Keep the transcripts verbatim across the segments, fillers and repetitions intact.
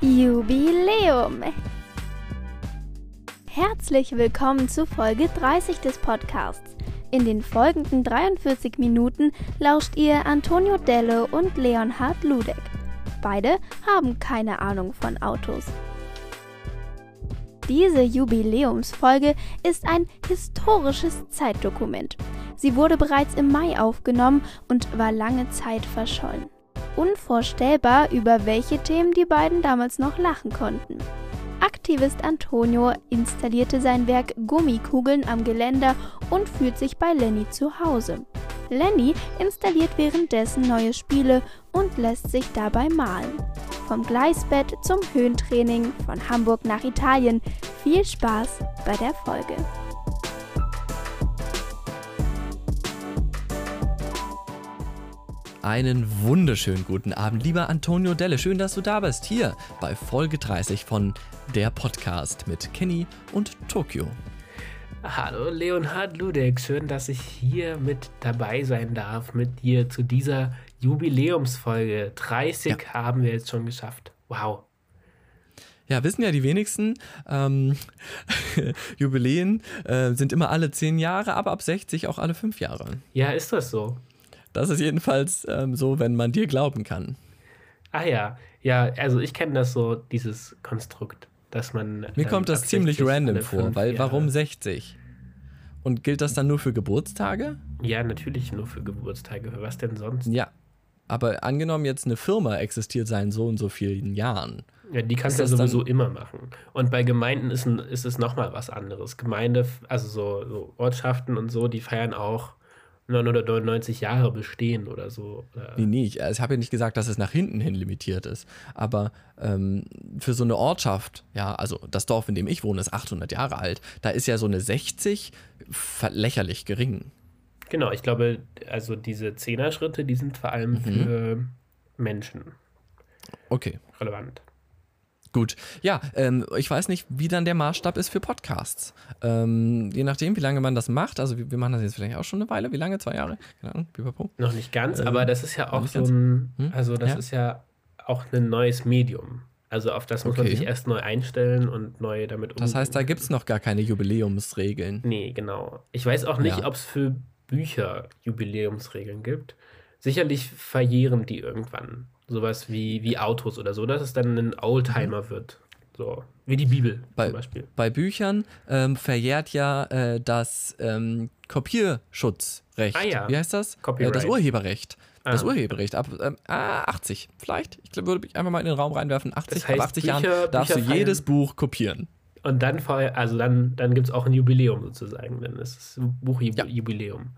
Jubiläum! Herzlich willkommen zu Folge dreißig des Podcasts. In den folgenden dreiundvierzig Minuten lauscht ihr Antonio Dello und Leonhard Ludek. Beide haben keine Ahnung von Autos. Diese Jubiläumsfolge ist ein historisches Zeitdokument. Sie wurde bereits im Mai aufgenommen und war lange Zeit verschollen. Unvorstellbar, über welche Themen die beiden damals noch lachen konnten. Aktivist Antonio installierte sein Werk Gummikugeln am Geländer und fühlt sich bei Lenny zu Hause. Lenny installiert währenddessen neue Spiele und lässt sich dabei malen. Vom Gleisbett zum Höhentraining, von Hamburg nach Italien. Viel Spaß bei der Folge. Einen wunderschönen guten Abend, lieber Antonio Dello. Schön, dass du da bist, hier bei Folge dreißig von Der Podcast mit Kenny und Tokio. Hallo Leonhard Ludek, schön, dass ich hier mit dabei sein darf, mit dir zu dieser Jubiläumsfolge. dreißig ja. Haben wir jetzt schon geschafft. Wow. Ja, wissen ja die wenigsten, ähm, Jubiläen äh, sind immer alle zehn Jahre, aber ab sechzig auch alle fünf Jahre. Ja, ist das so? Das ist jedenfalls ähm, so, wenn man dir glauben kann. Ah ja, ja, also ich kenne das so, dieses Konstrukt, dass man... Mir ähm, kommt das ziemlich random vor, weil Jahre. Warum sechzig? Und gilt das dann nur für Geburtstage? Ja, natürlich nur für Geburtstage, für was denn sonst? Ja, aber angenommen jetzt eine Firma existiert seit so und so vielen Jahren. Ja, die kannst du ja sowieso immer machen. Und bei Gemeinden ist, ein, ist es nochmal was anderes. Gemeinde, also so, so Ortschaften und so, die feiern auch neunhundertneunundneunzig Jahre bestehen oder so. Nee, nee, ich, ich habe ja nicht gesagt, dass es nach hinten hin limitiert ist, aber ähm, für so eine Ortschaft, ja, also das Dorf, in dem ich wohne, ist achthundert Jahre alt, da ist ja so eine sechzig lächerlich gering. Genau, ich glaube, also diese Zehner-Schritte, die sind vor allem mhm. für Menschen okay. relevant. Gut, ja, ähm, ich weiß nicht, wie dann der Maßstab ist für Podcasts. Ähm, je nachdem, wie lange man das macht, also wir, wir machen das jetzt vielleicht auch schon eine Weile, wie lange, zwei Jahre? Keine Ahnung, pipapo. Noch nicht ganz, ähm, aber das ist ja auch so ein, hm? also das ja. ist ja auch ein neues Medium. Also auf das muss okay. man sich erst neu einstellen und neu damit umgehen. Das heißt, da gibt es noch gar keine Jubiläumsregeln. Nee, genau. Ich weiß auch nicht, ja. ob es für Bücher Jubiläumsregeln gibt. Sicherlich verjähren die irgendwann. Sowas wie, wie Autos oder so, dass es dann ein Oldtimer wird. So, wie die Bibel bei, zum Beispiel. Bei Büchern ähm, verjährt ja äh, das ähm, Kopierschutzrecht. Ah ja. Wie heißt das? Copyright. Äh, das Urheberrecht. Ah. Das Urheberrecht. Ab ähm, achtzig vielleicht. Ich glaube, würde ich einfach mal in den Raum reinwerfen. achtzig, das heißt, ab achtzig Bücher, Jahren darfst Bücher du jedes Buch kopieren. Und dann, also dann, dann gibt es auch ein Jubiläum sozusagen. Dann ist es ein Buchjubiläum. Ja.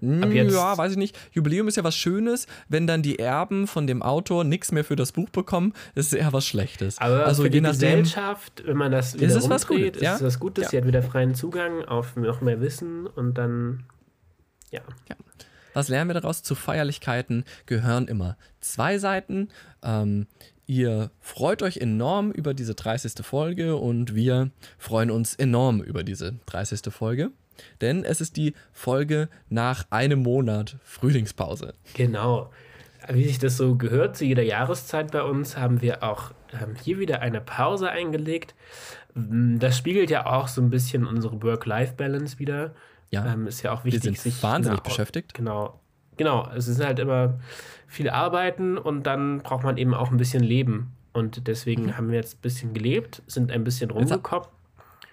Ja, weiß ich nicht. Jubiläum ist ja was Schönes, wenn dann die Erben von dem Autor nichts mehr für das Buch bekommen, ist es eher was Schlechtes. Aber also für die Gesellschaft, wenn man das wieder rumdreht, ist es was Gutes. Ja. Sie hat wieder freien Zugang auf noch mehr Wissen und dann, ja. ja. Was lernen wir daraus? Zu Feierlichkeiten gehören immer zwei Seiten. Ähm, ihr freut euch enorm über diese dreißigste Folge und wir freuen uns enorm über diese dreißigste Folge. Denn es ist die Folge nach einem Monat Frühlingspause. Genau. Wie sich das so gehört, zu jeder Jahreszeit bei uns haben wir auch haben hier wieder eine Pause eingelegt. Das spiegelt ja auch so ein bisschen unsere Work-Life-Balance wieder. Ja, ähm, ist ja auch wichtig. Wir sind sich wahnsinnig genau, beschäftigt. Genau, genau. Es ist halt immer viel Arbeiten und dann braucht man eben auch ein bisschen Leben. Und deswegen mhm. haben wir jetzt ein bisschen gelebt, sind ein bisschen rumgekommen.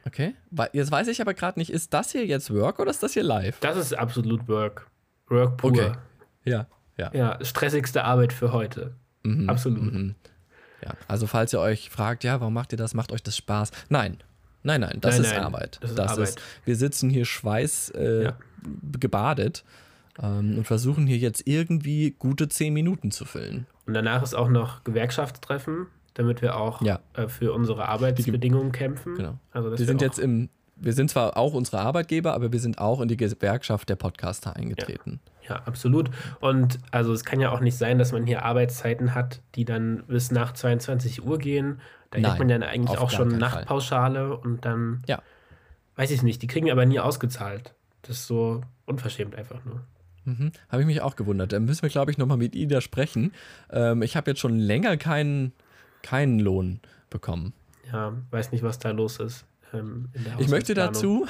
Okay, jetzt weiß ich aber gerade nicht, ist das hier jetzt Work oder ist das hier live? Das ist absolut Work. Work pur. Okay. Ja, ja. Ja, stressigste Arbeit für heute. Mhm. Absolut. Mhm. Ja, also falls ihr euch fragt, ja, warum macht ihr das? Macht euch das Spaß? Nein. Nein, nein, das nein, ist nein. Arbeit. Das ist das Arbeit. Ist, wir sitzen hier Schweiß äh, ja. gebadet ähm, und versuchen hier jetzt irgendwie gute zehn Minuten zu füllen. Und danach ist auch noch Gewerkschaftstreffen. Damit wir auch ja. äh, für unsere Arbeitsbedingungen die, kämpfen. Genau. Also, dass wir, wir sind jetzt im, wir sind zwar auch unsere Arbeitgeber, aber wir sind auch in die Gewerkschaft der Podcaster eingetreten. Ja, ja, absolut. Und also es kann ja auch nicht sein, dass man hier Arbeitszeiten hat, die dann bis nach zweiundzwanzig Uhr gehen. Da Nein, hat man dann eigentlich auch schon Nachtpauschale Fall. Und dann, ja. weiß ich nicht, die kriegen aber nie ausgezahlt. Das ist so unverschämt einfach nur. Mhm. Habe ich mich auch gewundert. Da müssen wir, glaube ich, nochmal mit Ida sprechen. Ähm, ich habe jetzt schon länger keinen... keinen Lohn bekommen. Ja, weiß nicht, was da los ist. Ähm, in der ich möchte dazu,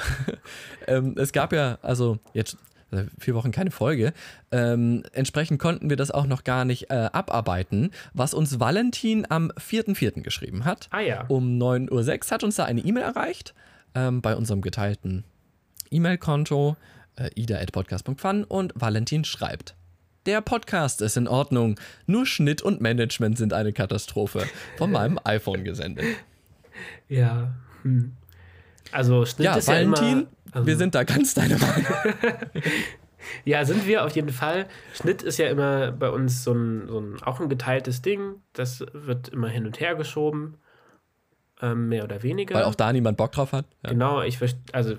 ähm, es gab ja, also jetzt vier Wochen keine Folge, ähm, entsprechend konnten wir das auch noch gar nicht äh, abarbeiten, was uns Valentin am vierten vierten geschrieben hat. Ah ja. Um neun Uhr sechs hat uns da eine E-Mail erreicht, ähm, bei unserem geteilten E-Mail-Konto, äh, ida at podcast punkt fun, und Valentin schreibt: Der Podcast ist in Ordnung, nur Schnitt und Management sind eine Katastrophe. Von meinem iPhone gesendet. Ja, hm. Also Schnitt ja, ist Valentin, ja immer, also wir sind da ganz deine Meinung. Ja, sind wir auf jeden Fall. Schnitt ist ja immer bei uns so ein, so ein, auch ein geteiltes Ding. Das wird immer hin und her geschoben, ähm, mehr oder weniger. Weil auch da niemand Bock drauf hat. Ja. Genau, ich also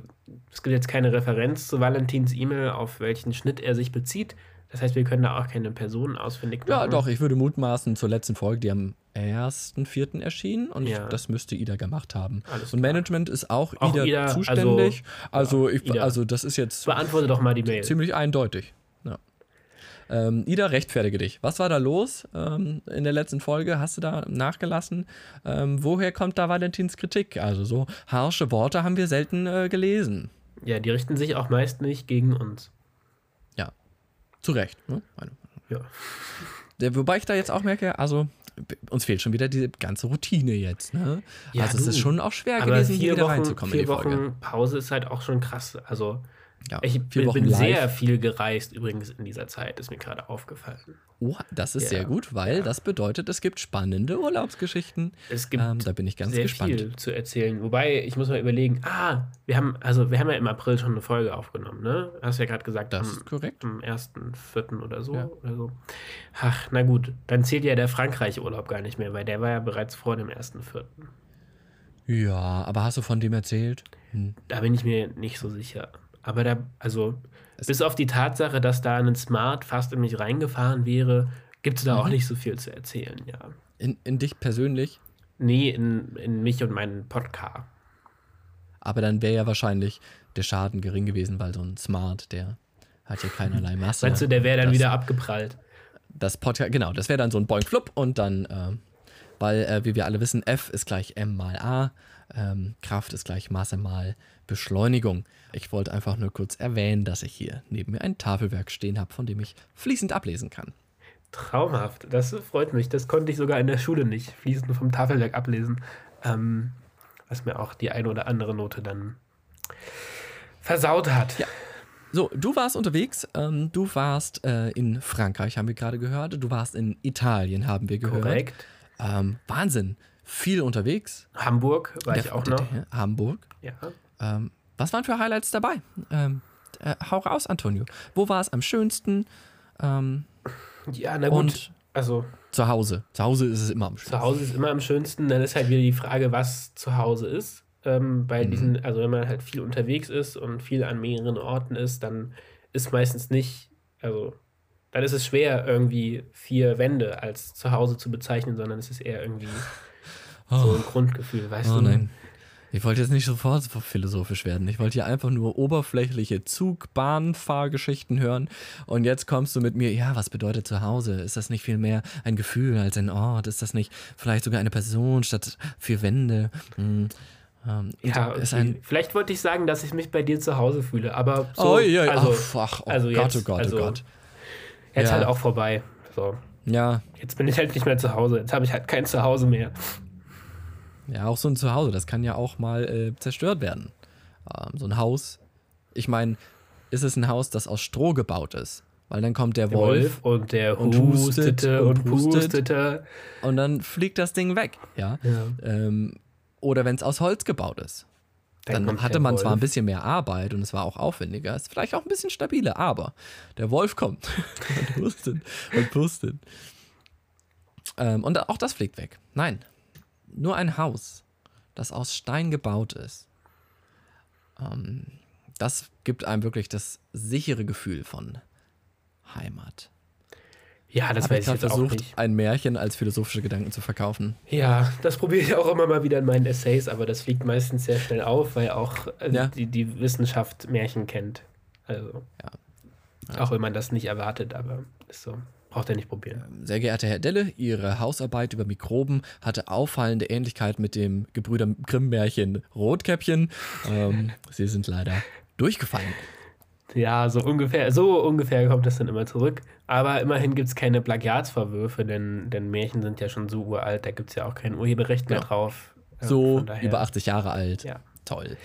es gibt jetzt keine Referenz zu Valentins E-Mail, auf welchen Schnitt er sich bezieht. Das heißt, wir können da auch keine Personen ausfindig machen. Ja, doch, ich würde mutmaßen, zur letzten Folge, die am ersten vierten erschienen, und ja, das müsste Ida gemacht haben. Alles und klar. Management ist auch, auch Ida, Ida zuständig. Also, also, ich, Ida. also das ist jetzt... Beantworte doch mal die Mail. Ziemlich eindeutig. Ja. Ähm, Ida, rechtfertige dich. Was war da los ähm, in der letzten Folge? Hast du da nachgelassen? Ähm, woher kommt da Valentins Kritik? Also so harsche Worte haben wir selten äh, gelesen. Ja, die richten sich auch meist nicht gegen uns. Zu Recht, ne? Ja. Wobei ich da jetzt auch merke, also uns fehlt schon wieder diese ganze Routine jetzt, ne? Ja, also du, es ist schon auch schwer aber gewesen, hier wieder Wochen, reinzukommen vier in die Wochen Folge. Pause ist halt auch schon krass. Also ja, ich vier bin, Wochen bin sehr viel gereist übrigens in dieser Zeit, ist mir gerade aufgefallen. Oh, das ist ja sehr gut, weil ja, das bedeutet, es gibt spannende Urlaubsgeschichten. Es gibt ähm, da bin ich ganz sehr gespannt. Viel zu erzählen. Wobei, ich muss mal überlegen, ah, wir haben, also wir haben ja im April schon eine Folge aufgenommen, ne? Hast du ja gerade gesagt, das am, ist korrekt. Am ersten vierten oder so, ja, oder so. Ach, na gut, dann zählt ja der Frankreich-Urlaub gar nicht mehr, weil der war ja bereits vor dem ersten vierten Ja, aber hast du von dem erzählt? Hm. Da bin ich mir nicht so sicher. Aber da, also, es bis auf die Tatsache, dass da ein Smart fast in mich reingefahren wäre, gibt es da mhm. auch nicht so viel zu erzählen, ja. In, in dich persönlich? Nee, in, in mich und meinen Podcast. Aber dann wäre ja wahrscheinlich der Schaden gering gewesen, weil so ein Smart, der hat ja keinerlei Masse. Meinst du, der wäre dann das, wieder abgeprallt? Das Podcast, genau, das wäre dann so ein Boing-Flupp und dann, äh, weil, äh, wie wir alle wissen, F ist gleich M mal A. Ähm, Kraft ist gleich Masse mal Beschleunigung. Ich wollte einfach nur kurz erwähnen, dass ich hier neben mir ein Tafelwerk stehen habe, von dem ich fließend ablesen kann. Traumhaft, das freut mich. Das konnte ich sogar in der Schule nicht, fließend vom Tafelwerk ablesen. Ähm, was mir auch die eine oder andere Note dann versaut hat. Ja. So, du warst unterwegs, ähm, du warst äh, in Frankreich, haben wir gerade gehört. Du warst in Italien, haben wir gehört. Korrekt. Ähm, Wahnsinn. Viel unterwegs. Hamburg war der, ich auch der, noch. Der, der, Hamburg. Ja. Ähm, was waren für Highlights dabei? Ähm, äh, hau raus, Antonio. Wo war es am schönsten? Ähm, ja, na gut. Und also, zu Hause. Zu Hause ist es immer am schönsten. Zu Hause ist immer am schönsten. Dann ist halt wieder die Frage, was zu Hause ist. Ähm, bei mhm. diesen, also wenn man halt viel unterwegs ist und viel an mehreren Orten ist, dann ist meistens nicht, also dann ist es schwer, irgendwie vier Wände als zu Hause zu bezeichnen, sondern es ist eher irgendwie so ein Grundgefühl, weißt oh, du? Nein. Ich wollte jetzt nicht sofort philosophisch werden. Ich wollte hier einfach nur oberflächliche Zug-Bahn-Fahrgeschichten hören. Und jetzt kommst du mit mir, ja, was bedeutet zu Hause? Ist das nicht viel mehr ein Gefühl als ein Ort? Ist das nicht vielleicht sogar eine Person statt vier Wände? Hm. Ähm, ja, okay. Ist ein vielleicht wollte ich sagen, dass ich mich bei dir zu Hause fühle, aber so, oh, ja, ja. Also, ach, oh, also Gott, jetzt, oh Gott, also, oh Gott. Jetzt ja. halt auch vorbei. So. Ja. Jetzt bin ich halt nicht mehr zu Hause. Jetzt habe ich halt kein Zuhause mehr. Ja, auch so ein Zuhause, das kann ja auch mal äh, zerstört werden. Ähm, so ein Haus, ich meine, ist es ein Haus, das aus Stroh gebaut ist? Weil dann kommt der, der Wolf, Wolf und der und hustete und, und pustet, pustete. Und dann fliegt das Ding weg. Ja? Ja. Ähm, oder wenn es aus Holz gebaut ist. Dann, dann hatte man Wolf. zwar ein bisschen mehr Arbeit und es war auch aufwendiger, ist vielleicht auch ein bisschen stabiler, aber der Wolf kommt und hustet und pustet. Ähm, und auch das fliegt weg. Nein. Nur ein Haus, das aus Stein gebaut ist, ähm, das gibt einem wirklich das sichere Gefühl von Heimat. Ja, das weiß ich jetzt versucht, auch nicht. Ein Märchen als philosophische Gedanken zu verkaufen. Ja, das probiere ich auch immer mal wieder in meinen Essays, aber das fliegt meistens sehr schnell auf, weil auch äh, ja. die, die Wissenschaft Märchen kennt. Also, ja. Ja. Auch wenn man das nicht erwartet, aber ist so. Braucht er nicht probieren. Sehr geehrter Herr Delle, Ihre Hausarbeit über Mikroben hatte auffallende Ähnlichkeit mit dem Gebrüder Grimm-Märchen Rotkäppchen. Ähm, Sie sind leider durchgefallen. Ja, so ungefähr, so ungefähr kommt das dann immer zurück. Aber immerhin gibt es keine Plagiatsvorwürfe, denn, denn Märchen sind ja schon so uralt, da gibt es ja auch kein Urheberrecht mehr ja. drauf. Ja, so über achtzig Jahre alt. Ja. Toll.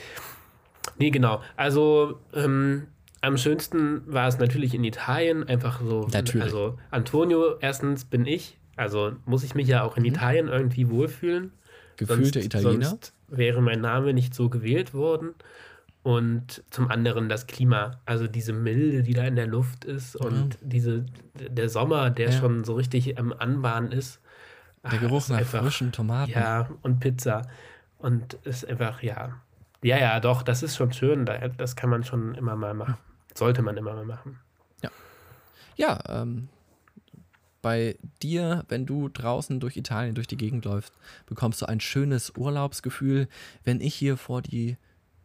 Nee, genau. Also ähm, am schönsten war es natürlich in Italien, einfach so. Natürlich. Also Antonio, erstens bin ich, also muss ich mich ja auch in mhm. Italien irgendwie wohlfühlen. Gefühlter Italiener. Sonst wäre mein Name nicht so gewählt worden. Und zum anderen das Klima, also diese Milde, die da in der Luft ist und ja. diese, der Sommer, der ja. schon so richtig am Anbahnen ist. Der Geruch nach einfach, frischen Tomaten. Ja, und Pizza. Und ist einfach, ja, ja, ja, doch, das ist schon schön. Das kann man schon immer mal machen. Sollte man immer mal machen. Ja, ja ähm, bei dir, wenn du draußen durch Italien, durch die Gegend läufst, bekommst du ein schönes Urlaubsgefühl. Wenn ich hier vor die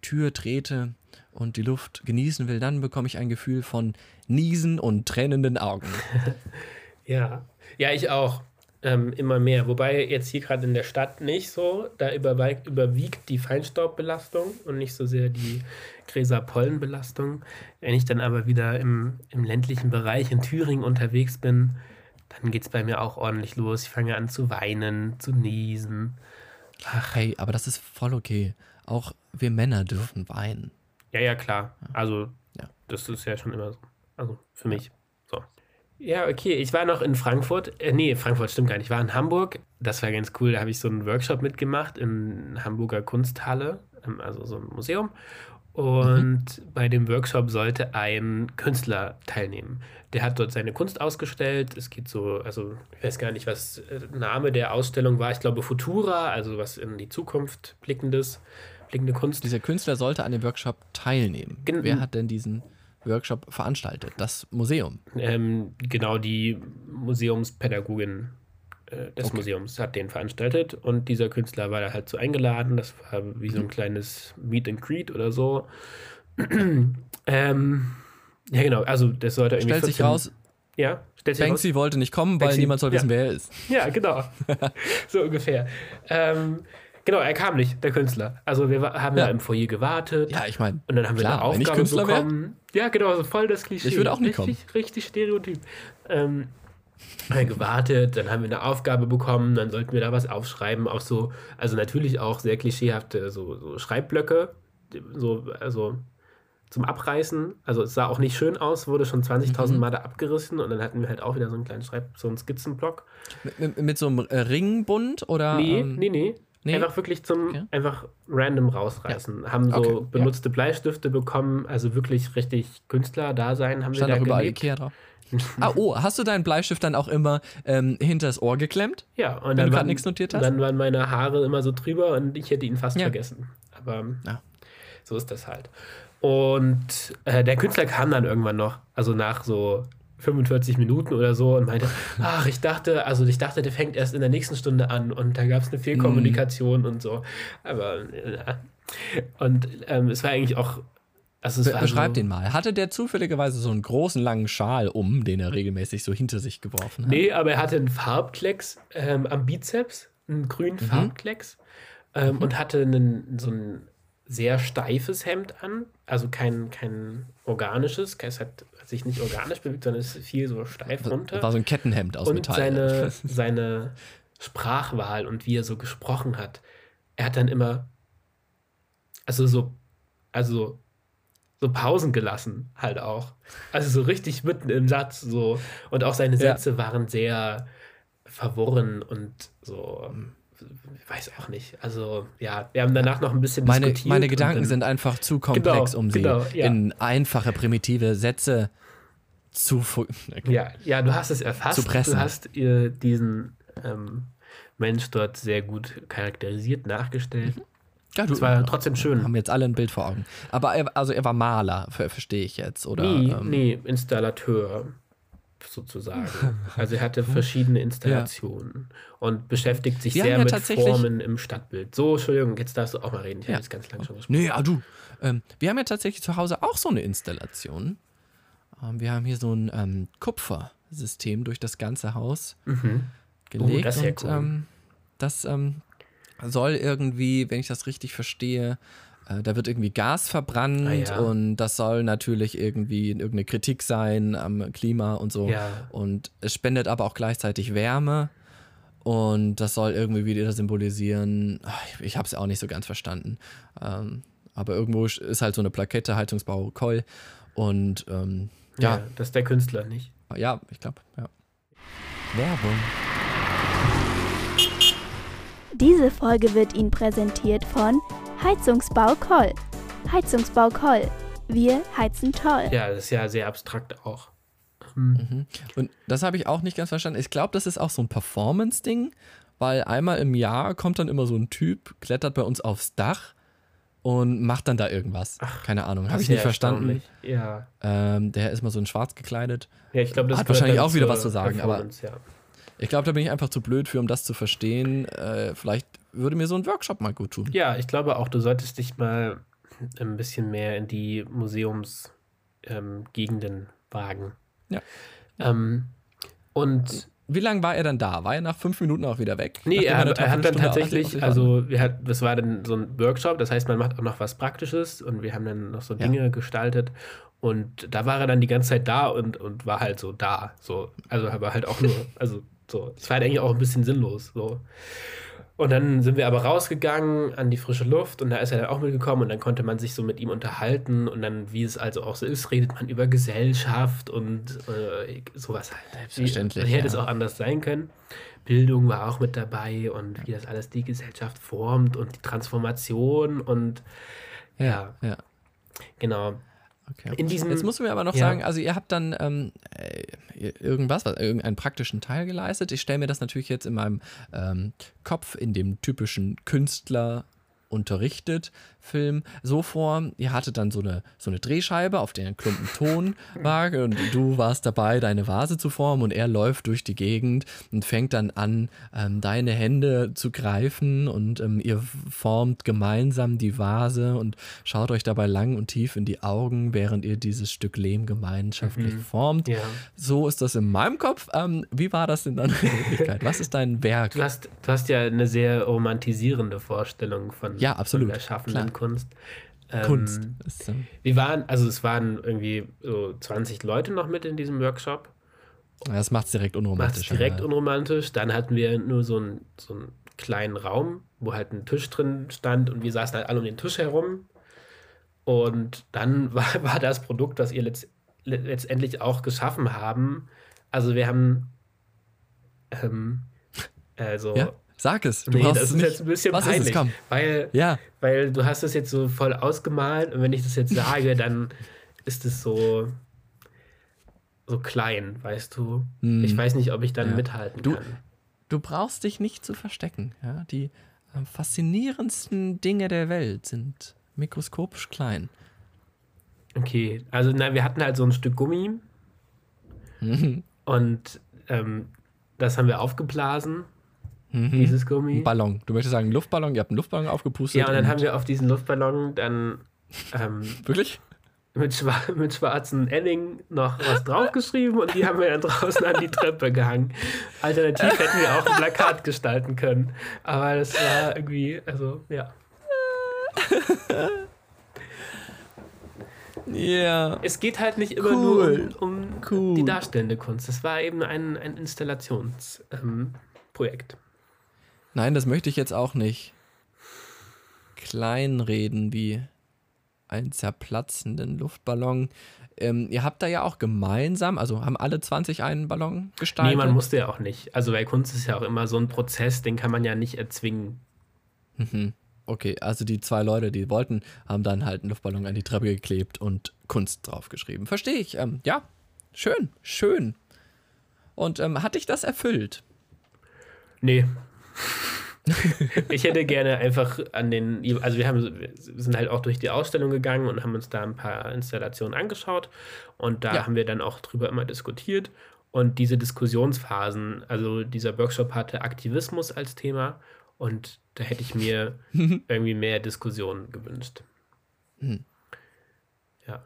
Tür trete und die Luft genießen will, dann bekomme ich ein Gefühl von Niesen und tränenden Augen. ja. ja, ich auch. Ähm, immer mehr. Wobei jetzt hier gerade in der Stadt nicht so, da überwiegt, überwiegt die Feinstaubbelastung und nicht so sehr die Gräser-Pollen-Belastung. Wenn ich dann aber wieder im, im ländlichen Bereich in Thüringen unterwegs bin, dann geht es bei mir auch ordentlich los. Ich fange an zu weinen, zu niesen. Ach, hey, aber das ist voll okay. Auch wir Männer dürfen weinen. Ja, ja, klar. Also, ja. das ist ja schon immer so. Also, für mich. So. Ja, okay. Ich war noch in Frankfurt. Äh, nee, Frankfurt stimmt gar nicht. Ich war in Hamburg. Das war ganz cool. Da habe ich so einen Workshop mitgemacht in Hamburger Kunsthalle, also so ein Museum. Und mhm. bei dem Workshop sollte ein Künstler teilnehmen. Der hat dort seine Kunst ausgestellt. Es geht so, also ich weiß gar nicht, was Name der Ausstellung war. Ich glaube Futura, also was in die Zukunft blickendes, blickende Kunst. Dieser Künstler sollte an dem Workshop teilnehmen. Gen- Wer hat denn diesen Workshop veranstaltet? Das Museum. Ähm, genau, die Museumspädagogin äh, des okay. Museums hat den veranstaltet und dieser Künstler war da halt so eingeladen. Das war wie so ein kleines Meet and Greet oder so. ähm, ja, genau, also das sollte irgendwie. Stellt sich raus, ja, stellt sich Banksy raus. wollte nicht kommen, Banksy, weil niemand soll ja. wissen, wer er ist. Ja, genau. so ungefähr. Ähm, Genau, er kam nicht, der Künstler. Also wir haben ja, ja im Foyer gewartet. Ja, ich meine, und dann haben klar, wir eine Aufgabe bekommen. Wär, ja, genau, so voll das Klischee. Ich würde auch nicht richtig, kommen. Richtig Stereotyp. Ähm, gewartet, dann haben wir eine Aufgabe bekommen, dann sollten wir da was aufschreiben. Auch so, also natürlich auch sehr klischeehafte so, so Schreibblöcke, so, also zum Abreißen. Also es sah auch nicht schön aus, wurde schon zwanzigtausend mhm. Mal da abgerissen und dann hatten wir halt auch wieder so einen kleinen Schreib-, so einen Skizzenblock. Mit, mit so einem Ringbund oder? Nee, ähm, nee, nee. Nee. Einfach wirklich zum, okay. einfach random rausreißen. Ja. Haben so okay. benutzte ja. Bleistifte bekommen, also wirklich richtig Künstler-Dasein haben Stand wir da gelebt. Überall Ikea drauf. ah, oh, hast du deinen Bleistift dann auch immer ähm, hinters Ohr geklemmt? Ja. Und wenn dann du gerade nichts notiert hast? Dann waren meine Haare immer so drüber und ich hätte ihn fast ja. vergessen. Aber ja. so ist das halt. Und äh, der Künstler kam dann irgendwann noch, also nach so fünfundvierzig Minuten oder so und meinte, ach, ich dachte, also ich dachte, der fängt erst in der nächsten Stunde an und da gab es eine Fehlkommunikation mm. und so. Aber ja. Und ähm, es war eigentlich auch, also es Be- war beschreib so, den mal. Hatte der zufälligerweise so einen großen langen Schal um, den er regelmäßig so hinter sich geworfen hat? Nee, aber er hatte einen Farbklecks ähm, am Bizeps, einen grünen mhm. Farbklecks ähm, mhm. und hatte einen, so ein sehr steifes Hemd an, also kein, kein organisches, es hat sich nicht organisch bewegt, sondern es ist viel so steif runter. War so ein Kettenhemd aus und Metall. Seine, ja. seine Sprachwahl und wie er so gesprochen hat, er hat dann immer also so, also so Pausen gelassen halt auch. Also so richtig mitten im Satz so und auch seine Sätze ja. waren sehr verworren und so. Ich weiß auch nicht. Also, ja, wir haben danach noch ein bisschen meine, diskutiert. Meine Gedanken sind einfach zu komplex, genau, um sie genau, ja. in einfache, primitive Sätze zu... Okay. Ja, ja, du hast es erfasst. Du hast ihr diesen ähm, Mensch dort sehr gut charakterisiert, nachgestellt. Mhm. Ja, du, das war trotzdem schön. Wir haben jetzt alle ein Bild vor Augen. Aber er, also er war Maler, verstehe ich jetzt, oder? Nee, ähm, nee, Installateur. Sozusagen. Also er hatte verschiedene Installationen ja. und beschäftigt sich wir sehr ja mit Formen im Stadtbild. So, Entschuldigung, jetzt darfst du auch mal reden. Ich ja. habe jetzt ganz lange schon gesprochen. Nee, ja, du. Ähm, wir haben ja tatsächlich zu Hause auch so eine Installation. Ähm, wir haben hier so ein ähm, Kupfer, System durch das ganze Haus mhm. gelegt. Oh, das ist ja cool. Und ähm, das ähm, soll irgendwie, wenn ich das richtig verstehe, äh, da wird irgendwie Gas verbrannt ah, ja. und das soll natürlich irgendwie irgendeine Kritik sein am Klima und so. Ja. Und es spendet aber auch gleichzeitig Wärme. Und das soll irgendwie wieder symbolisieren, ich habe es auch nicht so ganz verstanden, ähm, aber irgendwo ist halt so eine Plakette, Heizungsbau Koll und ähm, ja. ja. Das ist der Künstler, nicht? Ja, ich glaube, ja. Werbung. Diese Folge wird Ihnen präsentiert von Heizungsbau Koll. Heizungsbau Koll. Wir heizen toll. Ja, das ist ja sehr abstrakt auch. Mhm. Und das habe ich auch nicht ganz verstanden. Ich glaube, das ist auch so ein Performance-Ding, weil einmal im Jahr kommt dann immer so ein Typ, klettert bei uns aufs Dach und macht dann da irgendwas. Ach, keine Ahnung, habe ich nicht verstanden. Ja. Ähm, der ist mal so in schwarz gekleidet. Ja, ich glaub, das hat wahrscheinlich auch wieder was zu sagen, aber ja. ich glaube, da bin ich einfach zu blöd für, um das zu verstehen. Äh, vielleicht würde mir so ein Workshop mal gut tun. Ja, ich glaube auch, du solltest dich mal ein bisschen mehr in die Museumsgegenden ähm, wagen. Ja. Ähm, und wie lange war er dann da? War er nach fünf Minuten auch wieder weg? Nee, er, er, er hat dann tatsächlich, also wir hat, das war dann so ein Workshop, das heißt, man macht auch noch was Praktisches und wir haben dann noch so Dinge ja. gestaltet und da war er dann die ganze Zeit da und, und war halt so da. So. Also aber halt auch nur, also so, es war halt eigentlich auch ein bisschen sinnlos. So. Und dann sind wir aber rausgegangen an die frische Luft und da ist er dann auch mitgekommen und dann konnte man sich so mit ihm unterhalten und dann, wie es also auch so ist, redet man über Gesellschaft und äh, sowas halt. Selbstverständlich. Wie, ja. hätte es auch anders sein können. Bildung war auch mit dabei und wie das alles die Gesellschaft formt und die Transformation und ja, ja. ja. genau. Okay. In diesem, Jetzt musst du mir aber noch ja. sagen, also ihr habt dann ähm, irgendwas, was, irgendeinen praktischen Teil geleistet. Ich stelle mir das natürlich jetzt in meinem ähm, Kopf, in dem typischen Künstler unterrichtet Film so vor, ihr hattet dann so eine, so eine Drehscheibe, auf der ein Klumpen Ton war und du warst dabei, deine Vase zu formen und er läuft durch die Gegend und fängt dann an, ähm, deine Hände zu greifen und ähm, ihr formt gemeinsam die Vase und schaut euch dabei lang und tief in die Augen, während ihr dieses Stück Lehm gemeinschaftlich mhm. formt. Ja. So ist das in meinem Kopf. Ähm, wie war das denn dann in der Wirklichkeit? Was ist dein Werk? Du hast, du hast ja eine sehr romantisierende Vorstellung von Ja, absolut. Der schaffenden Kunst. Ähm, Kunst. Ist, ähm, wir waren, also es waren irgendwie so zwanzig Leute noch mit in diesem Workshop. Das macht es direkt unromantisch. Macht es direkt ja. unromantisch. Dann hatten wir nur so einen, so einen kleinen Raum, wo halt ein Tisch drin stand und wir saßen halt alle um den Tisch herum. Und dann war, war das Produkt, was wir letzt, letztendlich auch geschaffen haben. Also wir haben ähm, also ja? Sag es. Du nee, das ist nicht. Jetzt ein bisschen Was peinlich, ist es, weil, ja. weil du hast das jetzt so voll ausgemalt und wenn ich das jetzt sage, dann ist es so, so klein, weißt du. Hm. Ich weiß nicht, ob ich dann ja. mithalten du, kann. Du brauchst dich nicht zu verstecken. Ja? Die äh, faszinierendsten Dinge der Welt sind mikroskopisch klein. Okay, also na, wir hatten halt so ein Stück Gummi und ähm, das haben wir aufgeblasen. Dieses Gummi. Ein Ballon. Du möchtest sagen, einen Luftballon? Ihr habt einen Luftballon aufgepustet. Ja, und dann und haben wir auf diesen Luftballon dann ähm, wirklich mit, schwar- mit schwarzen Elling noch was draufgeschrieben und die haben wir dann draußen an die Treppe gehangen. Alternativ hätten wir auch ein Plakat gestalten können. Aber das war irgendwie, also, ja. Ja. Es geht halt nicht immer cool. nur um, um cool. die darstellende Kunst. Das war eben ein, ein Installationsprojekt. Ähm, Nein, das möchte ich jetzt auch nicht kleinreden wie einen zerplatzenden Luftballon. Ähm, ihr habt da ja auch gemeinsam, also haben alle zwanzig einen Ballon gestaltet? Nee, man musste ja auch nicht. Also bei Kunst ist ja auch immer so ein Prozess, den kann man ja nicht erzwingen. Mhm. Okay, also die zwei Leute, die wollten, haben dann halt einen Luftballon an die Treppe geklebt und Kunst draufgeschrieben. Verstehe ich. Ähm, ja, schön, schön. Und ähm, hat dich das erfüllt? Nee. Ich hätte gerne einfach an den, also wir, haben, wir sind halt auch durch die Ausstellung gegangen und haben uns da ein paar Installationen angeschaut und da ja. haben wir dann auch drüber immer diskutiert und diese Diskussionsphasen, also dieser Workshop hatte Aktivismus als Thema und da hätte ich mir irgendwie mehr Diskussionen gewünscht. Hm. Ja.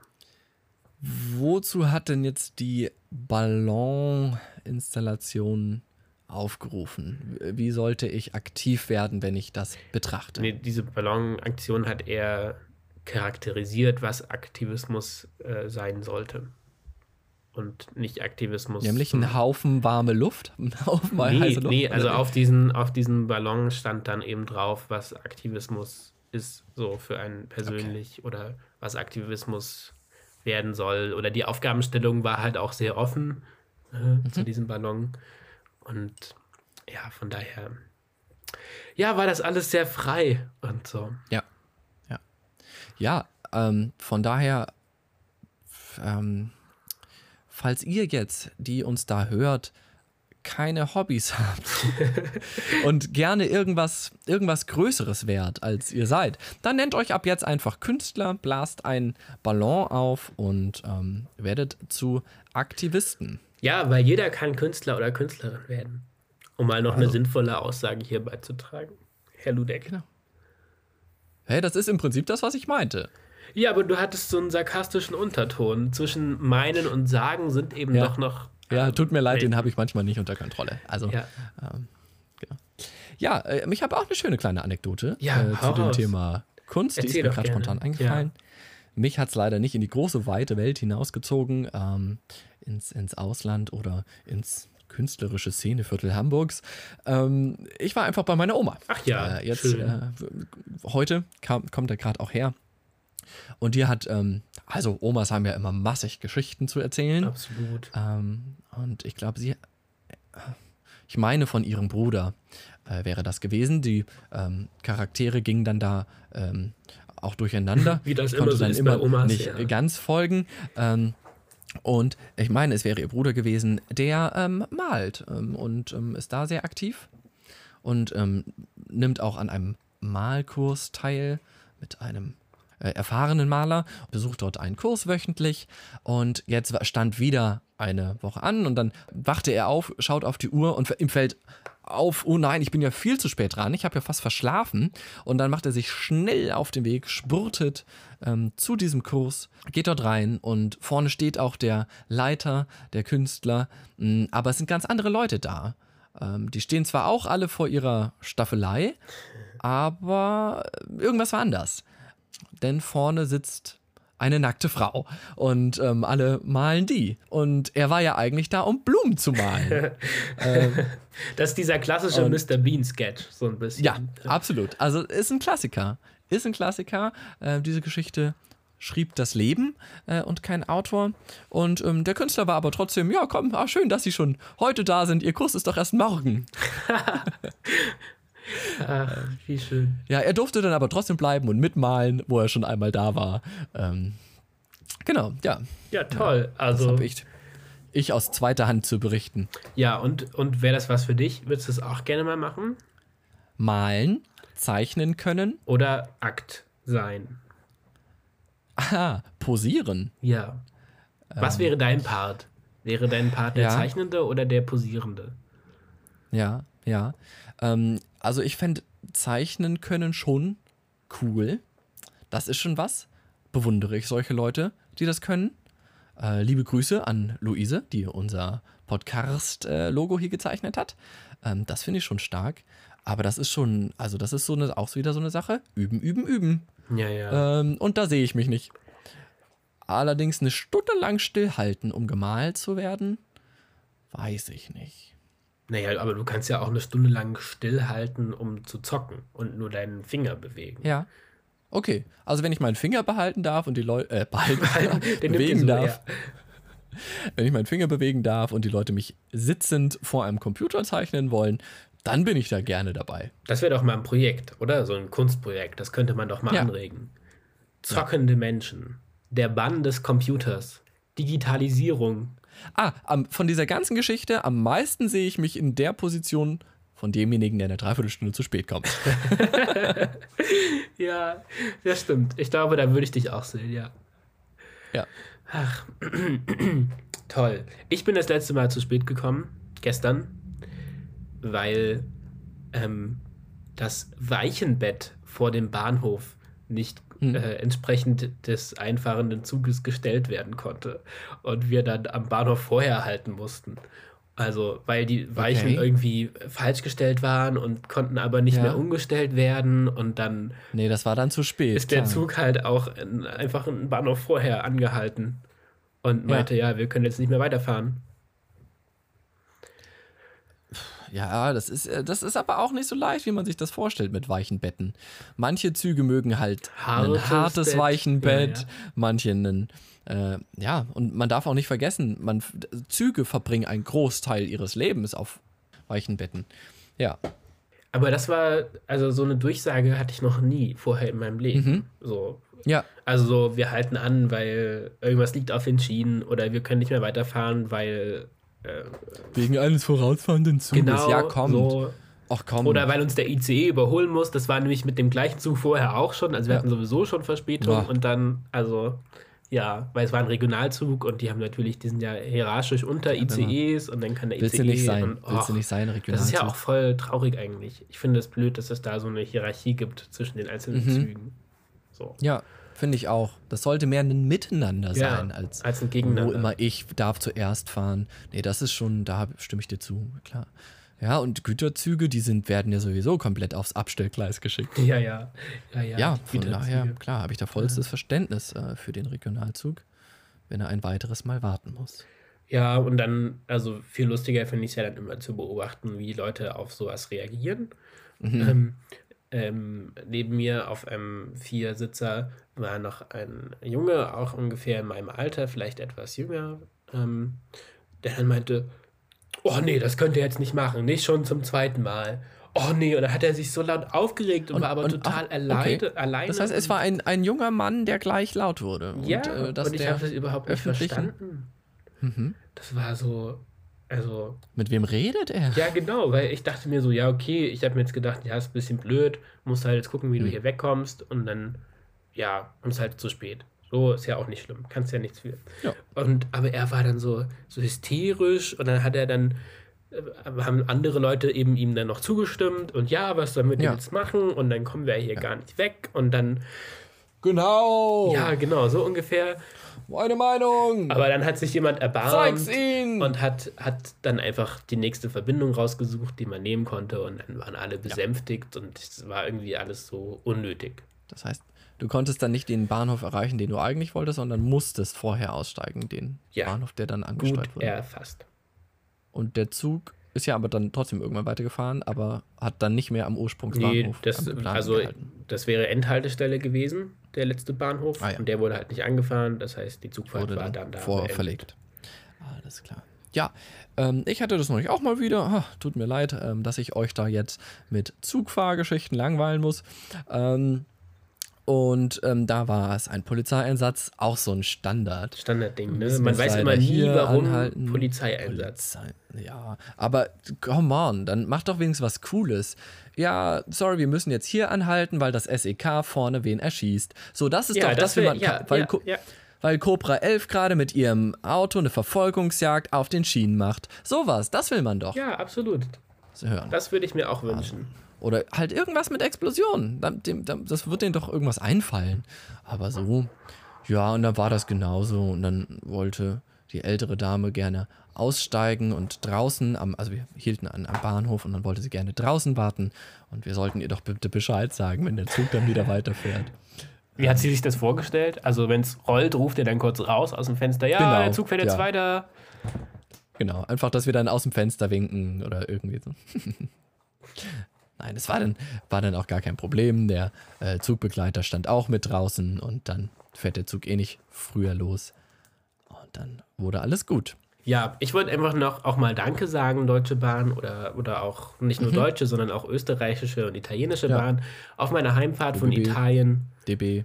Wozu hat denn jetzt die Balloninstallationen aufgerufen? Wie sollte ich aktiv werden, wenn ich das betrachte? Nee, diese Ballonaktion hat eher charakterisiert, was Aktivismus äh, sein sollte. Und nicht Aktivismus. Nämlich einen Haufen warme Luft? Einen Haufen nee, heiße Luft? Nee, also auf diesen, auf diesen Ballon stand dann eben drauf, was Aktivismus ist, so für einen persönlich, okay, oder was Aktivismus werden soll. Oder die Aufgabenstellung war halt auch sehr offen äh, mhm. zu diesem Ballon. Und ja, von daher, ja, war das alles sehr frei und so. Ja, ja. Ja, ähm, von daher, ähm, falls ihr jetzt, die uns da hört, keine Hobbys habt und gerne irgendwas, irgendwas Größeres wärt, als ihr seid, dann nennt euch ab jetzt einfach Künstler, blast einen Ballon auf und ähm, werdet zu Aktivisten. Ja, weil jeder kann Künstler oder Künstlerin werden. Um mal noch also. eine sinnvolle Aussage hier beizutragen. Herr Ludek. Genau. Hey, das ist im Prinzip das, was ich meinte. Ja, aber du hattest so einen sarkastischen Unterton. Zwischen meinen und sagen sind eben ja. doch noch... Ähm, ja, tut mir leid, den habe ich manchmal nicht unter Kontrolle. Also, ja, ähm, genau. Ja, äh, ich habe auch eine schöne kleine Anekdote ja, äh, zu dem aus. Thema Kunst. Erzähl, die ist mir gerade spontan eingefallen. Ja. Mich hat es leider nicht in die große, weite Welt hinausgezogen, ähm, ins, ins Ausland oder ins künstlerische Szeneviertel Hamburgs. Ähm, ich war einfach bei meiner Oma. Ach ja, äh, jetzt, schön. Äh, heute kam, kommt er gerade auch her. Und die hat, ähm, also Omas haben ja immer massig Geschichten zu erzählen. Absolut. Ähm, und ich glaube, sie, äh, ich meine von ihrem Bruder äh, wäre das gewesen. Die ähm, Charaktere gingen dann da ähm, auch durcheinander. Wie das ich konnte immer so dann ist immer bei Omas, nicht ja. ganz folgen. Ähm, und ich meine, es wäre ihr Bruder gewesen, der ähm, malt ähm, und ähm, ist da sehr aktiv und ähm, nimmt auch an einem Malkurs teil mit einem äh, erfahrenen Maler, besucht dort einen Kurs wöchentlich und jetzt stand wieder eine Woche an und dann wachte er auf, schaut auf die Uhr und ihm fällt auf, oh nein, ich bin ja viel zu spät dran, ich habe ja fast verschlafen. Und dann macht er sich schnell auf den Weg, spurtet ähm, zu diesem Kurs, geht dort rein und vorne steht auch der Leiter, der Künstler, mh, aber es sind ganz andere Leute da. Ähm, die stehen zwar auch alle vor ihrer Staffelei, aber irgendwas war anders. Denn vorne sitzt eine nackte Frau und ähm, alle malen die. Und er war ja eigentlich da, um Blumen zu malen. ähm, das ist dieser klassische Mister Bean-Sketch, so ein bisschen. Ja, absolut. Also ist ein Klassiker. Ist ein Klassiker. Äh, diese Geschichte schrieb das Leben äh, und kein Autor. Und ähm, der Künstler war aber trotzdem, ja komm, ah, schön, dass Sie schon heute da sind. Ihr Kurs ist doch erst morgen. Ach, wie schön. Ja, er durfte dann aber trotzdem bleiben und mitmalen, wo er schon einmal da war. Ähm, genau, ja. Ja, toll. Ja, also das habe ich, ich aus zweiter Hand zu berichten. Ja, und, und wäre das was für dich? Würdest du das auch gerne mal machen? Malen, zeichnen können. Oder Akt sein. Ah, posieren. Ja. Was ähm, wäre dein Part? Wäre dein Part der ja. Zeichnende oder der Posierende? Ja, ja. Ähm, Also ich fände zeichnen können schon cool. Das ist schon was. Bewundere ich solche Leute, die das können. Äh, liebe Grüße an Luise, die unser Podcast-Logo äh, hier gezeichnet hat. Ähm, das finde ich schon stark. Aber das ist schon, also das ist so eine, auch wieder so eine Sache. Üben, üben, üben. Ja, ja. Ähm, und da sehe ich mich nicht. Allerdings eine Stunde lang stillhalten, um gemalt zu werden, weiß ich nicht. Naja, aber du kannst ja auch eine Stunde lang stillhalten, um zu zocken und nur deinen Finger bewegen. Ja, okay. Also wenn ich meinen Finger behalten darf und die Leute äh, behalten, den bewegen den so, darf, ja. wenn ich meinen Finger bewegen darf und die Leute mich sitzend vor einem Computer zeichnen wollen, dann bin ich da gerne dabei. Das wäre doch mal ein Projekt, oder? So ein Kunstprojekt. Das könnte man doch mal ja. anregen. Zockende ja. Menschen. Der Bann des Computers. Digitalisierung. Ah, am, von dieser ganzen Geschichte, am meisten sehe ich mich in der Position von demjenigen, der in der Dreiviertelstunde zu spät kommt. Ja, das stimmt. Ich glaube, da würde ich dich auch sehen, ja. Ja. Ach, toll. Ich bin das letzte Mal zu spät gekommen, gestern, weil ähm, das Weichenbett vor dem Bahnhof nicht mhm. äh, entsprechend des einfahrenden Zuges gestellt werden konnte. Und wir dann am Bahnhof vorher halten mussten. Also, weil die Weichen okay. irgendwie falsch gestellt waren und konnten aber nicht ja. mehr umgestellt werden und dann... Nee, das war dann zu spät. Ist klar. Der Zug halt auch in, einfach einen Bahnhof vorher angehalten und meinte, ja. ja, wir können jetzt nicht mehr weiterfahren. Ja, das ist, das ist aber auch nicht so leicht, wie man sich das vorstellt mit weichen Betten. Manche Züge mögen halt hartes ein hartes Bett. Weichenbett, ja, ja. manche einen... Äh, ja, und man darf auch nicht vergessen, man, Züge verbringen einen Großteil ihres Lebens auf weichen Betten. Ja. Aber das war, also so eine Durchsage hatte ich noch nie vorher in meinem Leben. Mhm. So. Ja. Also so, wir halten an, weil irgendwas liegt auf den Schienen oder wir können nicht mehr weiterfahren, weil äh, wegen eines vorausfahrenden Zuges. Genau, ja, kommt. So. Ach, komm. Oder weil uns der I C E überholen muss. Das war nämlich mit dem gleichen Zug vorher auch schon. Also wir ja. hatten sowieso schon Verspätung ja. und dann, also... Ja, weil es war ein Regionalzug und die haben natürlich, die sind ja hierarchisch unter I C Es und dann kann der I C E nicht sein. Und, oh, willst du nicht sein, Regionalzug? Das ist ja auch voll traurig eigentlich. Ich finde es das blöd, dass es da so eine Hierarchie gibt zwischen den einzelnen mhm. Zügen. So. Ja, finde ich auch. Das sollte mehr ein Miteinander ja, sein, als, als ein Gegeneinander. Wo immer ich darf zuerst fahren. Nee, das ist schon, da stimme ich dir zu, klar. Ja, und Güterzüge, die sind, werden ja sowieso komplett aufs Abstellgleis geschickt. Ja, ja. Ja, ja, ja von daher, klar, habe ich da vollstes ja. Verständnis äh, für den Regionalzug, wenn er ein weiteres Mal warten muss. Ja, und dann, also viel lustiger finde ich es ja dann immer zu beobachten, wie Leute auf sowas reagieren. Mhm. Ähm, ähm, neben mir auf einem Viersitzer war noch ein Junge, auch ungefähr in meinem Alter, vielleicht etwas jünger, ähm, der dann meinte, oh nee, das könnte er jetzt nicht machen, nicht schon zum zweiten Mal. Oh nee, und dann hat er sich so laut aufgeregt und, und war aber und, total ach, erleid, okay. alleine. Das heißt, es war ein, ein junger Mann, der gleich laut wurde. Und, ja, äh, dass und ich habe das überhaupt nicht verstanden. Mhm. Das war so, also... Mit wem redet er? Ja, genau, weil ich dachte mir so, ja okay, ich habe mir jetzt gedacht, ja, ist ein bisschen blöd, musst halt jetzt gucken, wie mhm. du hier wegkommst und dann, ja, kommst halt zu spät. So, ist ja auch nicht schlimm, kannst ja nichts für. Ja. Und, aber er war dann so, so hysterisch und dann hat er dann, haben andere Leute eben ihm dann noch zugestimmt und ja, was sollen wir denn ja. jetzt machen und dann kommen wir hier ja. gar nicht weg und dann... Genau! Ja, genau, so ungefähr. Meine Meinung! Aber dann hat sich jemand erbarmt. Zeig's ihn! Und hat, hat dann einfach die nächste Verbindung rausgesucht, die man nehmen konnte und dann waren alle besänftigt ja. und es war irgendwie alles so unnötig. Das heißt... Du konntest dann nicht den Bahnhof erreichen, den du eigentlich wolltest, sondern musstest vorher aussteigen, den ja, Bahnhof, der dann angesteuert wurde. Ja, erfasst. Und der Zug ist ja aber dann trotzdem irgendwann weitergefahren, aber hat dann nicht mehr am Ursprungsbahnhof. Nee, das, also gehalten. Das wäre Endhaltestelle gewesen, der letzte Bahnhof. Ah, ja. Und der wurde halt nicht angefahren, das heißt, die Zugfahrt wurde war dann da vorverlegt. Alles klar. Ja, ähm, ich hatte das neulich auch mal wieder. Ach, tut mir leid, ähm, dass ich euch da jetzt mit Zugfahrgeschichten langweilen muss. Ähm, Und ähm, da war es ein Polizeieinsatz, auch so ein Standard. Standardding, ne? Man weiß immer nie, warum anhalten. Polizeieinsatz. Polizei, ja, aber come on, dann mach doch wenigstens was Cooles. Ja, sorry, wir müssen jetzt hier anhalten, weil das S E K vorne wen erschießt. So, das ist ja, doch das, wie man... Ja, weil, ja, ko- ja. weil Cobra elf gerade mit ihrem Auto eine Verfolgungsjagd auf den Schienen macht. Sowas, das will man doch. Ja, absolut. Sie hören. Das würde ich mir auch wünschen. Also. Oder halt irgendwas mit Explosionen. Das wird denen doch irgendwas einfallen. Aber so, ja, und dann war das genauso. Und dann wollte die ältere Dame gerne aussteigen und draußen, am, also wir hielten an, am Bahnhof und dann wollte sie gerne draußen warten. Und wir sollten ihr doch bitte Bescheid sagen, wenn der Zug dann wieder weiterfährt. Wie hat sie sich das vorgestellt? Also wenn es rollt, ruft ihr dann kurz raus aus dem Fenster. Ja, genau, der Zug fährt jetzt ja. weiter. Genau, einfach, dass wir dann aus dem Fenster winken oder irgendwie so. Nein, das war dann, war dann auch gar kein Problem. Der äh, Zugbegleiter stand auch mit draußen und dann fährt der Zug eh nicht früher los. Und dann wurde alles gut. Ja, ich wollte einfach noch auch mal Danke sagen, Deutsche Bahn oder, oder auch nicht nur mhm. deutsche, sondern auch österreichische und italienische ja. Bahn. Auf meiner Heimfahrt von Italien. D B.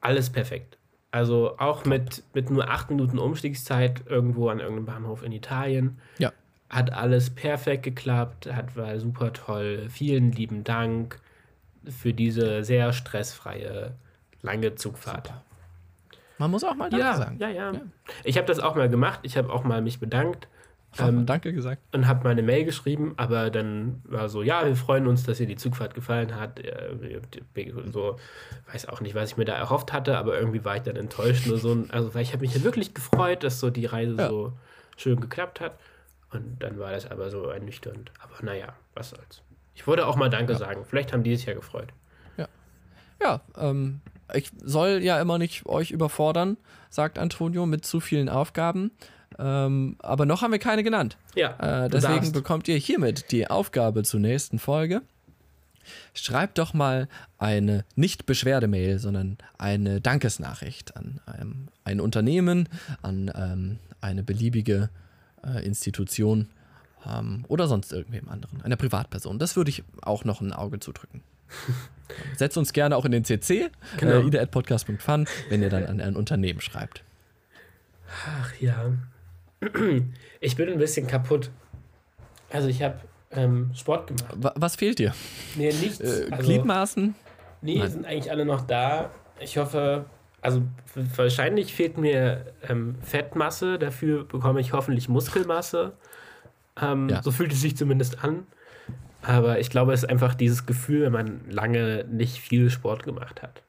Alles perfekt. Also auch mit, mit nur acht Minuten Umstiegszeit irgendwo an irgendeinem Bahnhof in Italien. Ja. Hat alles perfekt geklappt, hat, war super toll. Vielen lieben Dank für diese sehr stressfreie, lange Zugfahrt. Super. Man muss auch mal Danke ja, sagen. Ja, ja, ja. Ich habe das auch mal gemacht. Ich habe auch mal mich bedankt Ähm, danke gesagt. Und habe meine Mail geschrieben, aber dann war so, ja, wir freuen uns, dass ihr die Zugfahrt gefallen hat. So, weiß auch nicht, was ich mir da erhofft hatte, aber irgendwie war ich dann enttäuscht. Nur so, also, weil ich habe mich ja wirklich gefreut, dass so die Reise ja. so schön geklappt hat. Und dann war das aber so ernüchternd. Aber naja, was soll's. Ich wollte auch mal Danke ja. sagen. Vielleicht haben die sich ja gefreut. Ja, ja ähm, ich soll ja immer nicht euch überfordern, sagt Antonio, mit zu vielen Aufgaben. Ähm, aber noch haben wir keine genannt. Ja, äh, deswegen darfst. bekommt ihr hiermit die Aufgabe zur nächsten Folge. Schreibt doch mal eine, nicht Beschwerdemail, sondern eine Dankesnachricht an einem, ein Unternehmen, an ähm, eine beliebige äh, Institution ähm, oder sonst irgendwem anderen, einer Privatperson. Das würde ich auch noch ein Auge zudrücken. Setzt uns gerne auch in den C C, genau. äh, ida at podcast punkt fun, wenn ihr dann an ein Unternehmen schreibt. Ach ja. Ich bin ein bisschen kaputt. Also ich habe ähm, Sport gemacht. Was fehlt dir? Nee, nichts. Äh, also, Gliedmaßen? Nee, Nein. sind eigentlich alle noch da. Ich hoffe, also wahrscheinlich fehlt mir ähm, Fettmasse. Dafür bekomme ich hoffentlich Muskelmasse. Ähm, ja. So fühlt es sich zumindest an. Aber ich glaube, es ist einfach dieses Gefühl, wenn man lange nicht viel Sport gemacht hat.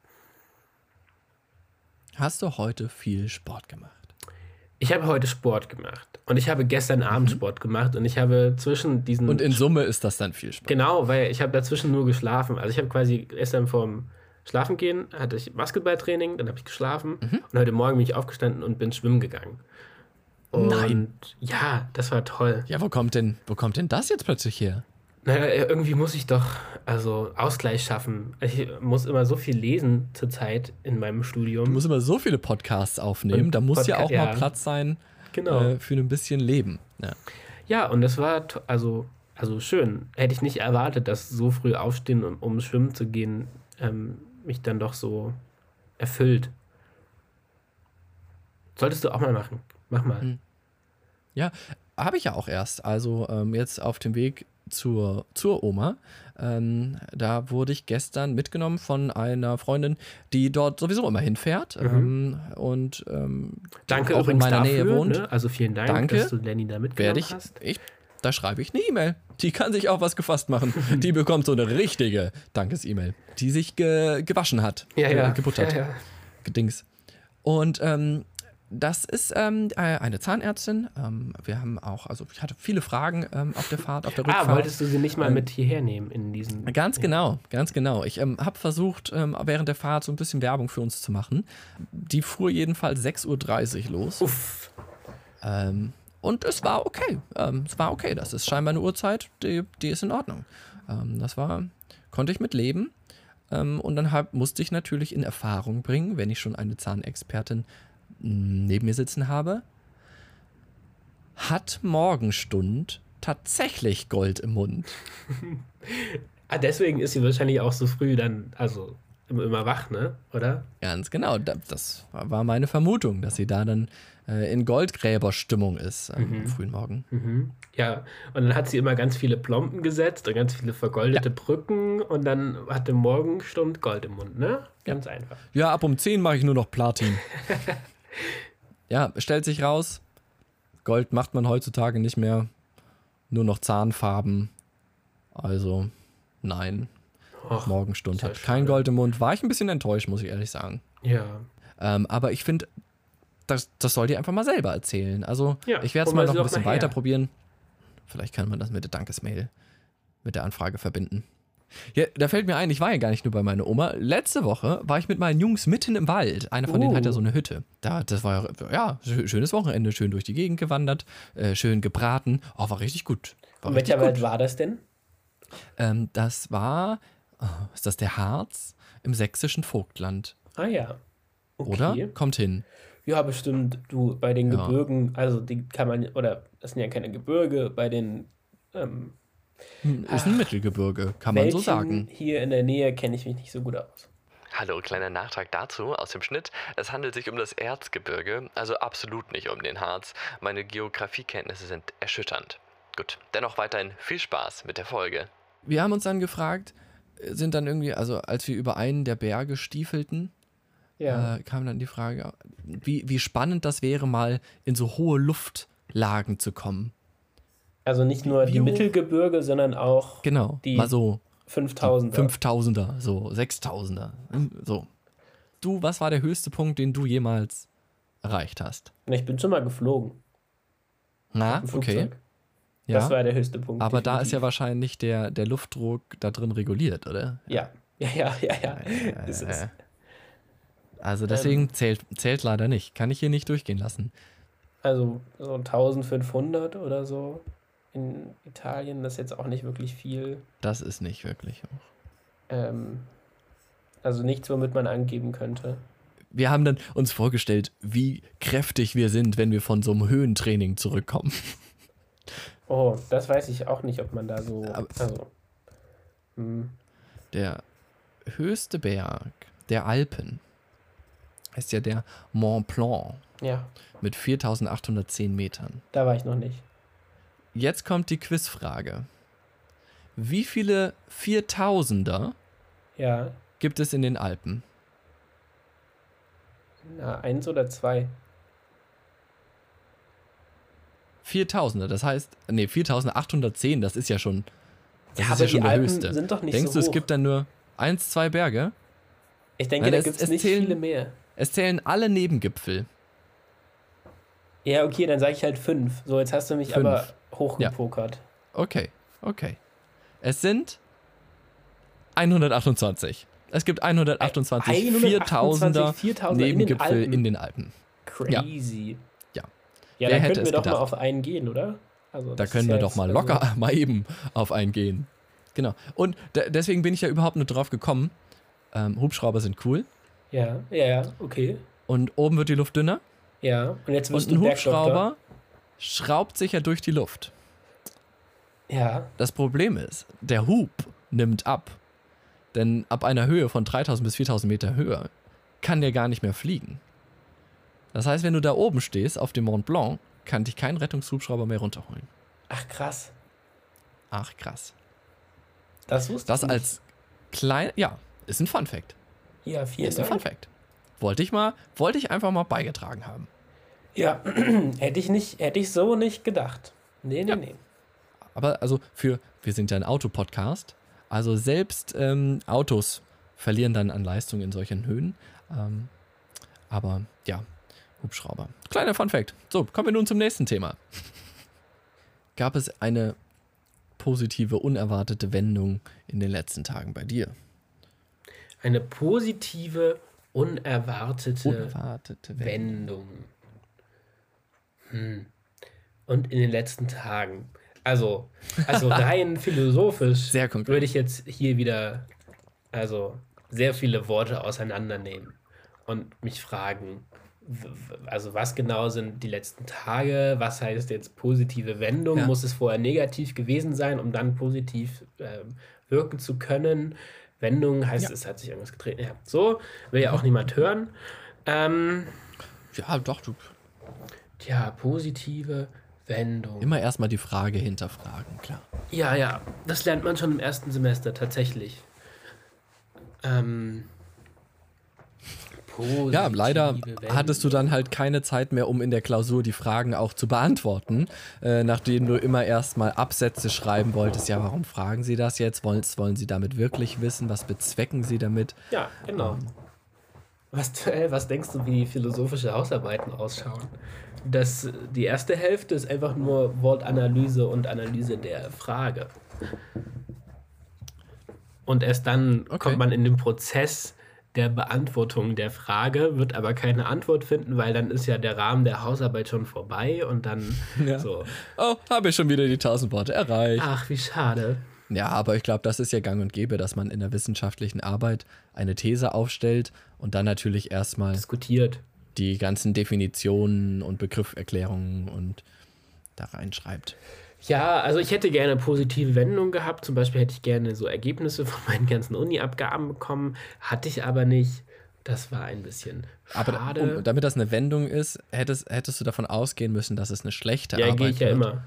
Hast du heute viel Sport gemacht? Ich habe heute Sport gemacht und ich habe gestern Abend Sport gemacht und ich habe zwischen diesen... Und in Summe ist das dann viel Sport. Genau, weil ich habe dazwischen nur geschlafen. Also ich habe quasi gestern vorm Schlafengehen hatte ich Basketballtraining, dann habe ich geschlafen mhm. und heute Morgen bin ich aufgestanden und bin schwimmen gegangen. Und Nein. ja, das war toll. Ja, wo kommt denn, wo kommt denn das jetzt plötzlich her? Naja, irgendwie muss ich doch also Ausgleich schaffen. Ich muss immer so viel lesen zurzeit in meinem Studium. Du musst immer so viele Podcasts aufnehmen. Und da muss Podca- ja auch ja. mal Platz sein genau. äh, für ein bisschen Leben. Ja, ja und das war to- also, also schön. Hätte ich nicht erwartet, dass so früh aufstehen, um, um schwimmen zu gehen, ähm, mich dann doch so erfüllt. Solltest du auch mal machen. Mach mal. Mhm. Ja, habe ich ja auch erst. Also ähm, jetzt auf dem Weg Zur, zur Oma. Ähm, da wurde ich gestern mitgenommen von einer Freundin, die dort sowieso immer hinfährt mhm. ähm, und ähm, Danke auch in meiner dafür, Nähe wohnt. Ne? Also vielen Dank, Danke, dass du Lenny da mitgenommen ich, hast. Ich, da schreibe ich eine E-Mail. Die kann sich auch was gefasst machen. Die bekommt so eine richtige Dankes-E-Mail, die sich ge- gewaschen hat, ja, ja. Äh, gebuttert. Ja, ja. Gedings. Und ähm, das ist ähm, eine Zahnärztin. Ähm, wir haben auch, also ich hatte viele Fragen ähm, auf der Fahrt, auf der Rückfahrt. Ah, wolltest du sie nicht mal ähm, mit hierher nehmen in diesen... Ganz genau, ganz genau. Ich ähm, habe versucht, ähm, während der Fahrt so ein bisschen Werbung für uns zu machen. Die fuhr jedenfalls sechs Uhr dreißig los. Uff. Ähm, und es war okay. Ähm, es war okay. Das ist scheinbar eine Uhrzeit, die, die ist in Ordnung. Ähm, das war, konnte ich mit leben. Ähm, und dann hab, musste ich natürlich in Erfahrung bringen, wenn ich schon eine Zahnexpertin neben mir sitzen habe, hat Morgenstund tatsächlich Gold im Mund. Ah, deswegen ist sie wahrscheinlich auch so früh dann, also immer wach, ne? Oder? Ganz genau. Das war meine Vermutung, dass sie da dann äh, in Goldgräberstimmung ist ähm, mhm. am frühen Morgen. Mhm. Ja, und dann hat sie immer ganz viele Plomben gesetzt und ganz viele vergoldete ja. Brücken und dann hatte Morgenstund Gold im Mund, ne? Ganz ja. einfach. Ja, ab um zehn mache ich nur noch Platin. Ja, stellt sich raus, Gold macht man heutzutage nicht mehr, nur noch Zahnfarben, also nein, Och, Morgenstund hat kein Gold im Mund, war ich ein bisschen enttäuscht, muss ich ehrlich sagen. Ja. Ähm, aber ich finde, das, das soll dir einfach mal selber erzählen, also ja, ich werde es mal noch ein bisschen weiter probieren, vielleicht kann man das mit der Dankesmail, mit der Anfrage verbinden. Ja, da fällt mir ein, ich war ja gar nicht nur bei meiner Oma. Letzte Woche war ich mit meinen Jungs mitten im Wald. Einer von oh. denen hat ja so eine Hütte. Da, das war ja, ja schönes Wochenende, schön durch die Gegend gewandert, äh, schön gebraten. Oh, war richtig gut. War Und richtig welcher gut. Wald war das denn? Ähm, das war, oh, ist das der Harz im sächsischen Vogtland? Ah ja. Okay. Oder? Kommt hin. Ja, bestimmt. Du, bei den ja. Gebirgen, also die kann man, oder das sind ja keine Gebirge, bei den, ähm, Ist Ach, ein Mittelgebirge, kann man so sagen. Hier in der Nähe kenne ich mich nicht so gut aus. Hallo, kleiner Nachtrag dazu aus dem Schnitt. Es handelt sich um das Erzgebirge, also absolut nicht um den Harz. Meine Geografiekenntnisse sind erschütternd. Gut, dennoch weiterhin viel Spaß mit der Folge. Wir haben uns dann gefragt, sind dann irgendwie, also als wir über einen der Berge stiefelten, ja. äh, kam dann die Frage, wie, wie spannend das wäre, mal in so hohe Luftlagen zu kommen. Also nicht nur die Mittelgebirge, sondern auch genau, die mal so fünftausender. fünftausender, so sechstausender. So. Du, was war der höchste Punkt, den du jemals erreicht hast? Ich bin schon mal geflogen. Na, okay. Ja. Das war der höchste Punkt. Aber definitiv. Da ist ja wahrscheinlich der, der Luftdruck da drin reguliert, oder? Ja, ja, ja, ja, ja. ja. Ist es. Also deswegen ähm. zählt, zählt leider nicht. Kann ich hier nicht durchgehen lassen. Also so eintausendfünfhundert oder so in Italien, das ist jetzt auch nicht wirklich viel. Das ist nicht wirklich hoch. Ähm, also nichts, womit man angeben könnte. Wir haben dann uns vorgestellt, wie kräftig wir sind, wenn wir von so einem Höhentraining zurückkommen. Oh, das weiß ich auch nicht, ob man da so... Also, hm. Der höchste Berg der Alpen ist ja der Mont Blanc. Ja. Mit viertausendachthundertzehn Metern. Da war ich noch nicht. Jetzt kommt die Quizfrage. Wie viele Viertausender ja. gibt es in den Alpen? Na, eins oder zwei. Viertausender, das heißt, nee, viertausendachthundertzehn, das ist ja schon, das ja, ist ja schon die der Alpen höchste. Sind doch nicht Denkst so du, hoch. Es gibt dann nur eins, zwei Berge? Ich denke, Nein, da gibt es nicht zählen, viele mehr. Es zählen alle Nebengipfel. Ja, okay, dann sage ich halt fünf. So, jetzt hast du mich fünf. aber hochgepokert. Ja. Okay, okay. Es sind hundertachtundzwanzig. Es gibt hundertachtundzwanzig viertausender Nebengipfel in, in den Alpen. Crazy. Ja, ja, ja da hätte könnten wir doch gedacht. mal auf einen gehen, oder? Also, da können wir ja doch mal locker also mal eben auf einen gehen. Genau. Und d- deswegen bin ich ja überhaupt nur drauf gekommen. Ähm, Hubschrauber sind cool. Ja, ja, okay. Und oben wird die Luft dünner. Ja, und jetzt wirst und ein du Hubschrauber schraubt sich ja durch die Luft. Ja. Das Problem ist, der Hub nimmt ab. Denn ab einer Höhe von dreitausend bis viertausend Meter Höhe kann der gar nicht mehr fliegen. Das heißt, wenn du da oben stehst, auf dem Mont Blanc, kann dich kein Rettungshubschrauber mehr runterholen. Ach, krass. Ach, krass. Das wusste ich. Das als klein... Ja, ist ein Funfact. Ja, vielen Ist ein Dank. Funfact. Wollte ich mal, wollte ich einfach mal beigetragen haben. Ja, hätte ich nicht, hätte ich so nicht gedacht. Nee, nee, ja. nee. Aber also für, wir sind ja ein Autopodcast, also selbst ähm, Autos verlieren dann an Leistung in solchen Höhen. Ähm, aber ja, Hubschrauber. Kleiner Funfact. So, kommen wir nun zum nächsten Thema. Gab es eine positive, unerwartete Wendung in den letzten Tagen bei dir? Eine positive... Unerwartete, Unerwartete Wendung. Hm. Und in den letzten Tagen. Also, also rein philosophisch würde ich jetzt hier wieder also sehr viele Worte auseinandernehmen und mich fragen, also was genau sind die letzten Tage? Was heißt jetzt positive Wendung? Ja. Muss es vorher negativ gewesen sein, um dann positiv äh, wirken zu können? Wendung heißt, ja. es hat sich irgendwas getreten. Ja, so, will ja auch niemand hören. Ähm, ja, doch, du. Tja, positive Wendung. Immer erstmal die Frage hinterfragen, klar. Ja, ja, das lernt man schon im ersten Semester, tatsächlich. Ähm, positive ja, leider Wendung. Hattest du dann halt keine Zeit mehr, um in der Klausur die Fragen auch zu beantworten, äh, nachdem du immer erstmal Absätze schreiben wolltest. Ja, warum fragen sie das jetzt? Wollen, wollen sie damit wirklich wissen? Was bezwecken sie damit? Ja, genau. Ähm, was, äh, was denkst du, wie philosophische Hausarbeiten ausschauen? Das, die erste Hälfte ist einfach nur Wortanalyse und Analyse der Frage. Und erst dann okay. kommt man in den Prozess der Beantwortung der Frage, wird aber keine Antwort finden, weil dann ist ja der Rahmen der Hausarbeit schon vorbei und dann ja. so. Oh, habe ich schon wieder die tausend Worte erreicht. Ach, wie schade. Ja, aber ich glaube, das ist ja gang und gäbe, dass man in der wissenschaftlichen Arbeit eine These aufstellt und dann natürlich erstmal diskutiert die ganzen Definitionen und Begrifferklärungen und da reinschreibt. Ja, also ich hätte gerne positive Wendungen gehabt. Zum Beispiel hätte ich gerne so Ergebnisse von meinen ganzen Uni-Abgaben bekommen. Hatte ich aber nicht. Das war ein bisschen schade. Aber um, damit das eine Wendung ist, hättest, hättest du davon ausgehen müssen, dass es eine schlechte ja, Arbeit ist. Ja, gehe ich ja wird. immer.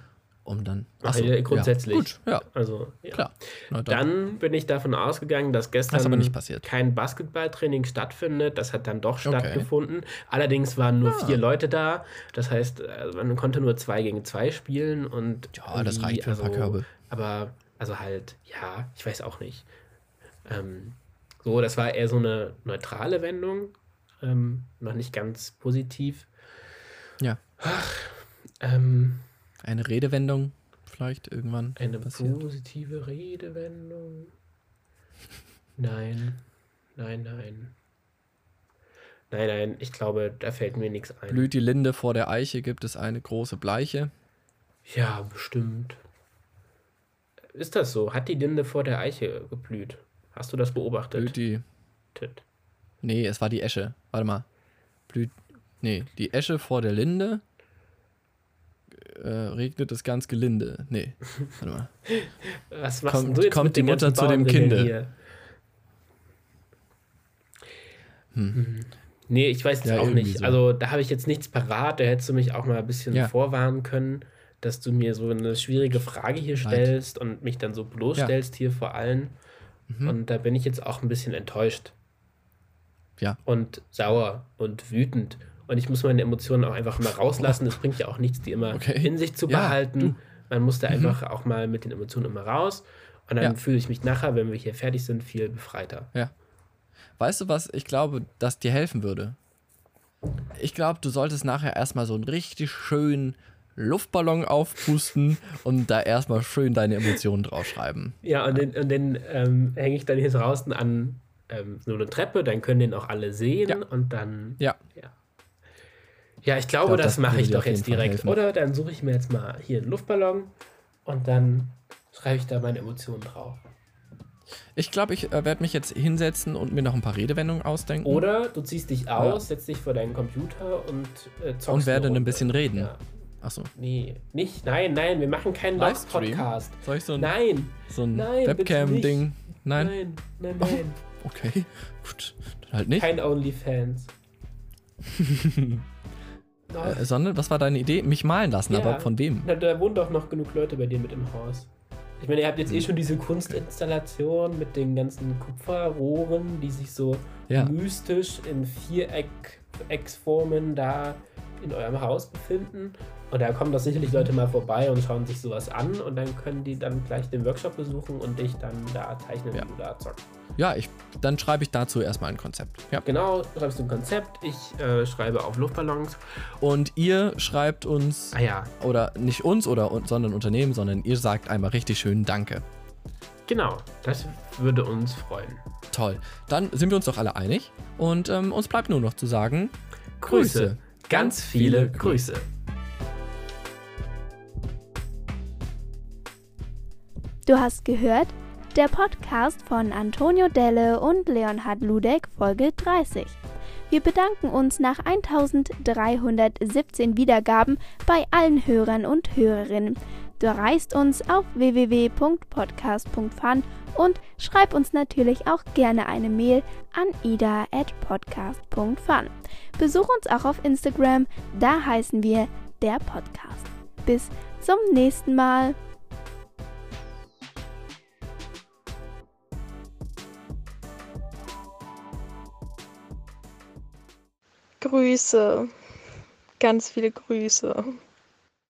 um dann. Achso, ja, grundsätzlich. Ja. Gut, ja. Also, ja. Klar. Na, dann. dann bin ich davon ausgegangen, dass gestern das aber nicht passiert. Kein Basketballtraining stattfindet. Das hat dann doch stattgefunden. Okay. Allerdings waren nur ah. vier Leute da. Das heißt, man konnte nur zwei gegen zwei spielen. Und ja, das reicht für also, ein paar Körbe. Aber, also halt, ja, ich weiß auch nicht. Ähm, so, das war eher so eine neutrale Wendung. Ähm, noch nicht ganz positiv. Ja. Ach, ähm, eine Redewendung vielleicht irgendwann. Eine passiert. Positive Redewendung. Nein, nein, nein. Nein, nein, ich glaube, da fällt mir nichts ein. Blüht die Linde vor der Eiche, gibt es eine große Bleiche? Ja, bestimmt. Ist das so? Hat die Linde vor der Eiche geblüht? Hast du das beobachtet? Blüht die... Tit. Nee, es war die Esche. Warte mal. Blüht... Nee, die Esche vor der Linde... Äh, regnet es ganz gelinde. Nee, warte mal. Was machst kommt, du jetzt kommt mit die Mutter zu dem Kinde. Hm. Nee, ich weiß es ja, auch nicht. So. Also da habe ich jetzt nichts parat. Da hättest du mich auch mal ein bisschen ja. vorwarnen können, dass du mir so eine schwierige Frage hier stellst Weit. und mich dann so bloßstellst ja. hier vor allen. Mhm. Und da bin ich jetzt auch ein bisschen enttäuscht. Ja. Und sauer und wütend. Und ich muss meine Emotionen auch einfach mal rauslassen. Das bringt ja auch nichts, die immer okay. in sich zu behalten. Ja, man muss da einfach mhm. auch mal mit den Emotionen immer raus. Und dann ja. fühle ich mich nachher, wenn wir hier fertig sind, viel befreiter. Ja. Weißt du was? Ich glaube, dass dir helfen würde. Ich glaube, du solltest nachher erstmal so einen richtig schönen Luftballon aufpusten und da erstmal schön deine Emotionen draufschreiben. Ja, und ja. den, und den ähm, hänge ich dann hier draußen an ähm, so eine Treppe. Dann können den auch alle sehen. Ja. Und dann... Ja. ja. Ja, ich glaube, ich glaub, das, das mache ich doch jetzt direkt, oder? Dann suche ich mir jetzt mal hier einen Luftballon und dann schreibe ich da meine Emotionen drauf. Ich glaube, ich äh, werde mich jetzt hinsetzen und mir noch ein paar Redewendungen ausdenken. Oder du ziehst dich aus, ja. setzt dich vor deinen Computer und äh, zockst. Und werde ein bisschen reden. Ja. Achso. Nee, nicht, nein, nein, wir machen keinen Live-Podcast. Soll ich so ein, nein, so ein nein, Webcam-Ding? Nein, nein, nein. nein. Oh, okay, gut, dann halt nicht. Kein OnlyFans. Äh, sondern, was war deine Idee? Mich malen lassen, ja. aber von wem? Na, da wohnen doch noch genug Leute bei dir mit im Haus. Ich meine, ihr habt jetzt eh schon diese Kunstinstallation mit den ganzen Kupferrohren, die sich so ja. mystisch in Vierecksformen da in eurem Haus befinden. Und da kommen doch sicherlich Leute mal vorbei und schauen sich sowas an und dann können die dann gleich den Workshop besuchen und dich dann da zeichnen ja. oder zocken. Ja, ich, dann schreibe ich dazu erstmal ein Konzept. Ja. Genau, schreibst du ein Konzept, ich äh, schreibe auf Luftballons. Und ihr schreibt uns, ah, ja. oder nicht uns, oder sondern Unternehmen, sondern ihr sagt einmal richtig schön Danke. Genau, das würde uns freuen. Toll, dann sind wir uns doch alle einig und ähm, uns bleibt nur noch zu sagen, Grüße, Grüße. ganz viele Grüße. Grüße. Du hast gehört, der Podcast von Antonio Delle und Leonhard Ludek, Folge dreißig. Wir bedanken uns nach eintausenddreihundertsiebzehn Wiedergaben bei allen Hörern und Hörerinnen. Du erreichst uns auf w w w punkt podcast punkt fun und schreib uns natürlich auch gerne eine Mail an ida at podcast punkt fun. Besuch uns auch auf Instagram, da heißen wir der Podcast. Bis zum nächsten Mal. Grüße. Ganz viele Grüße.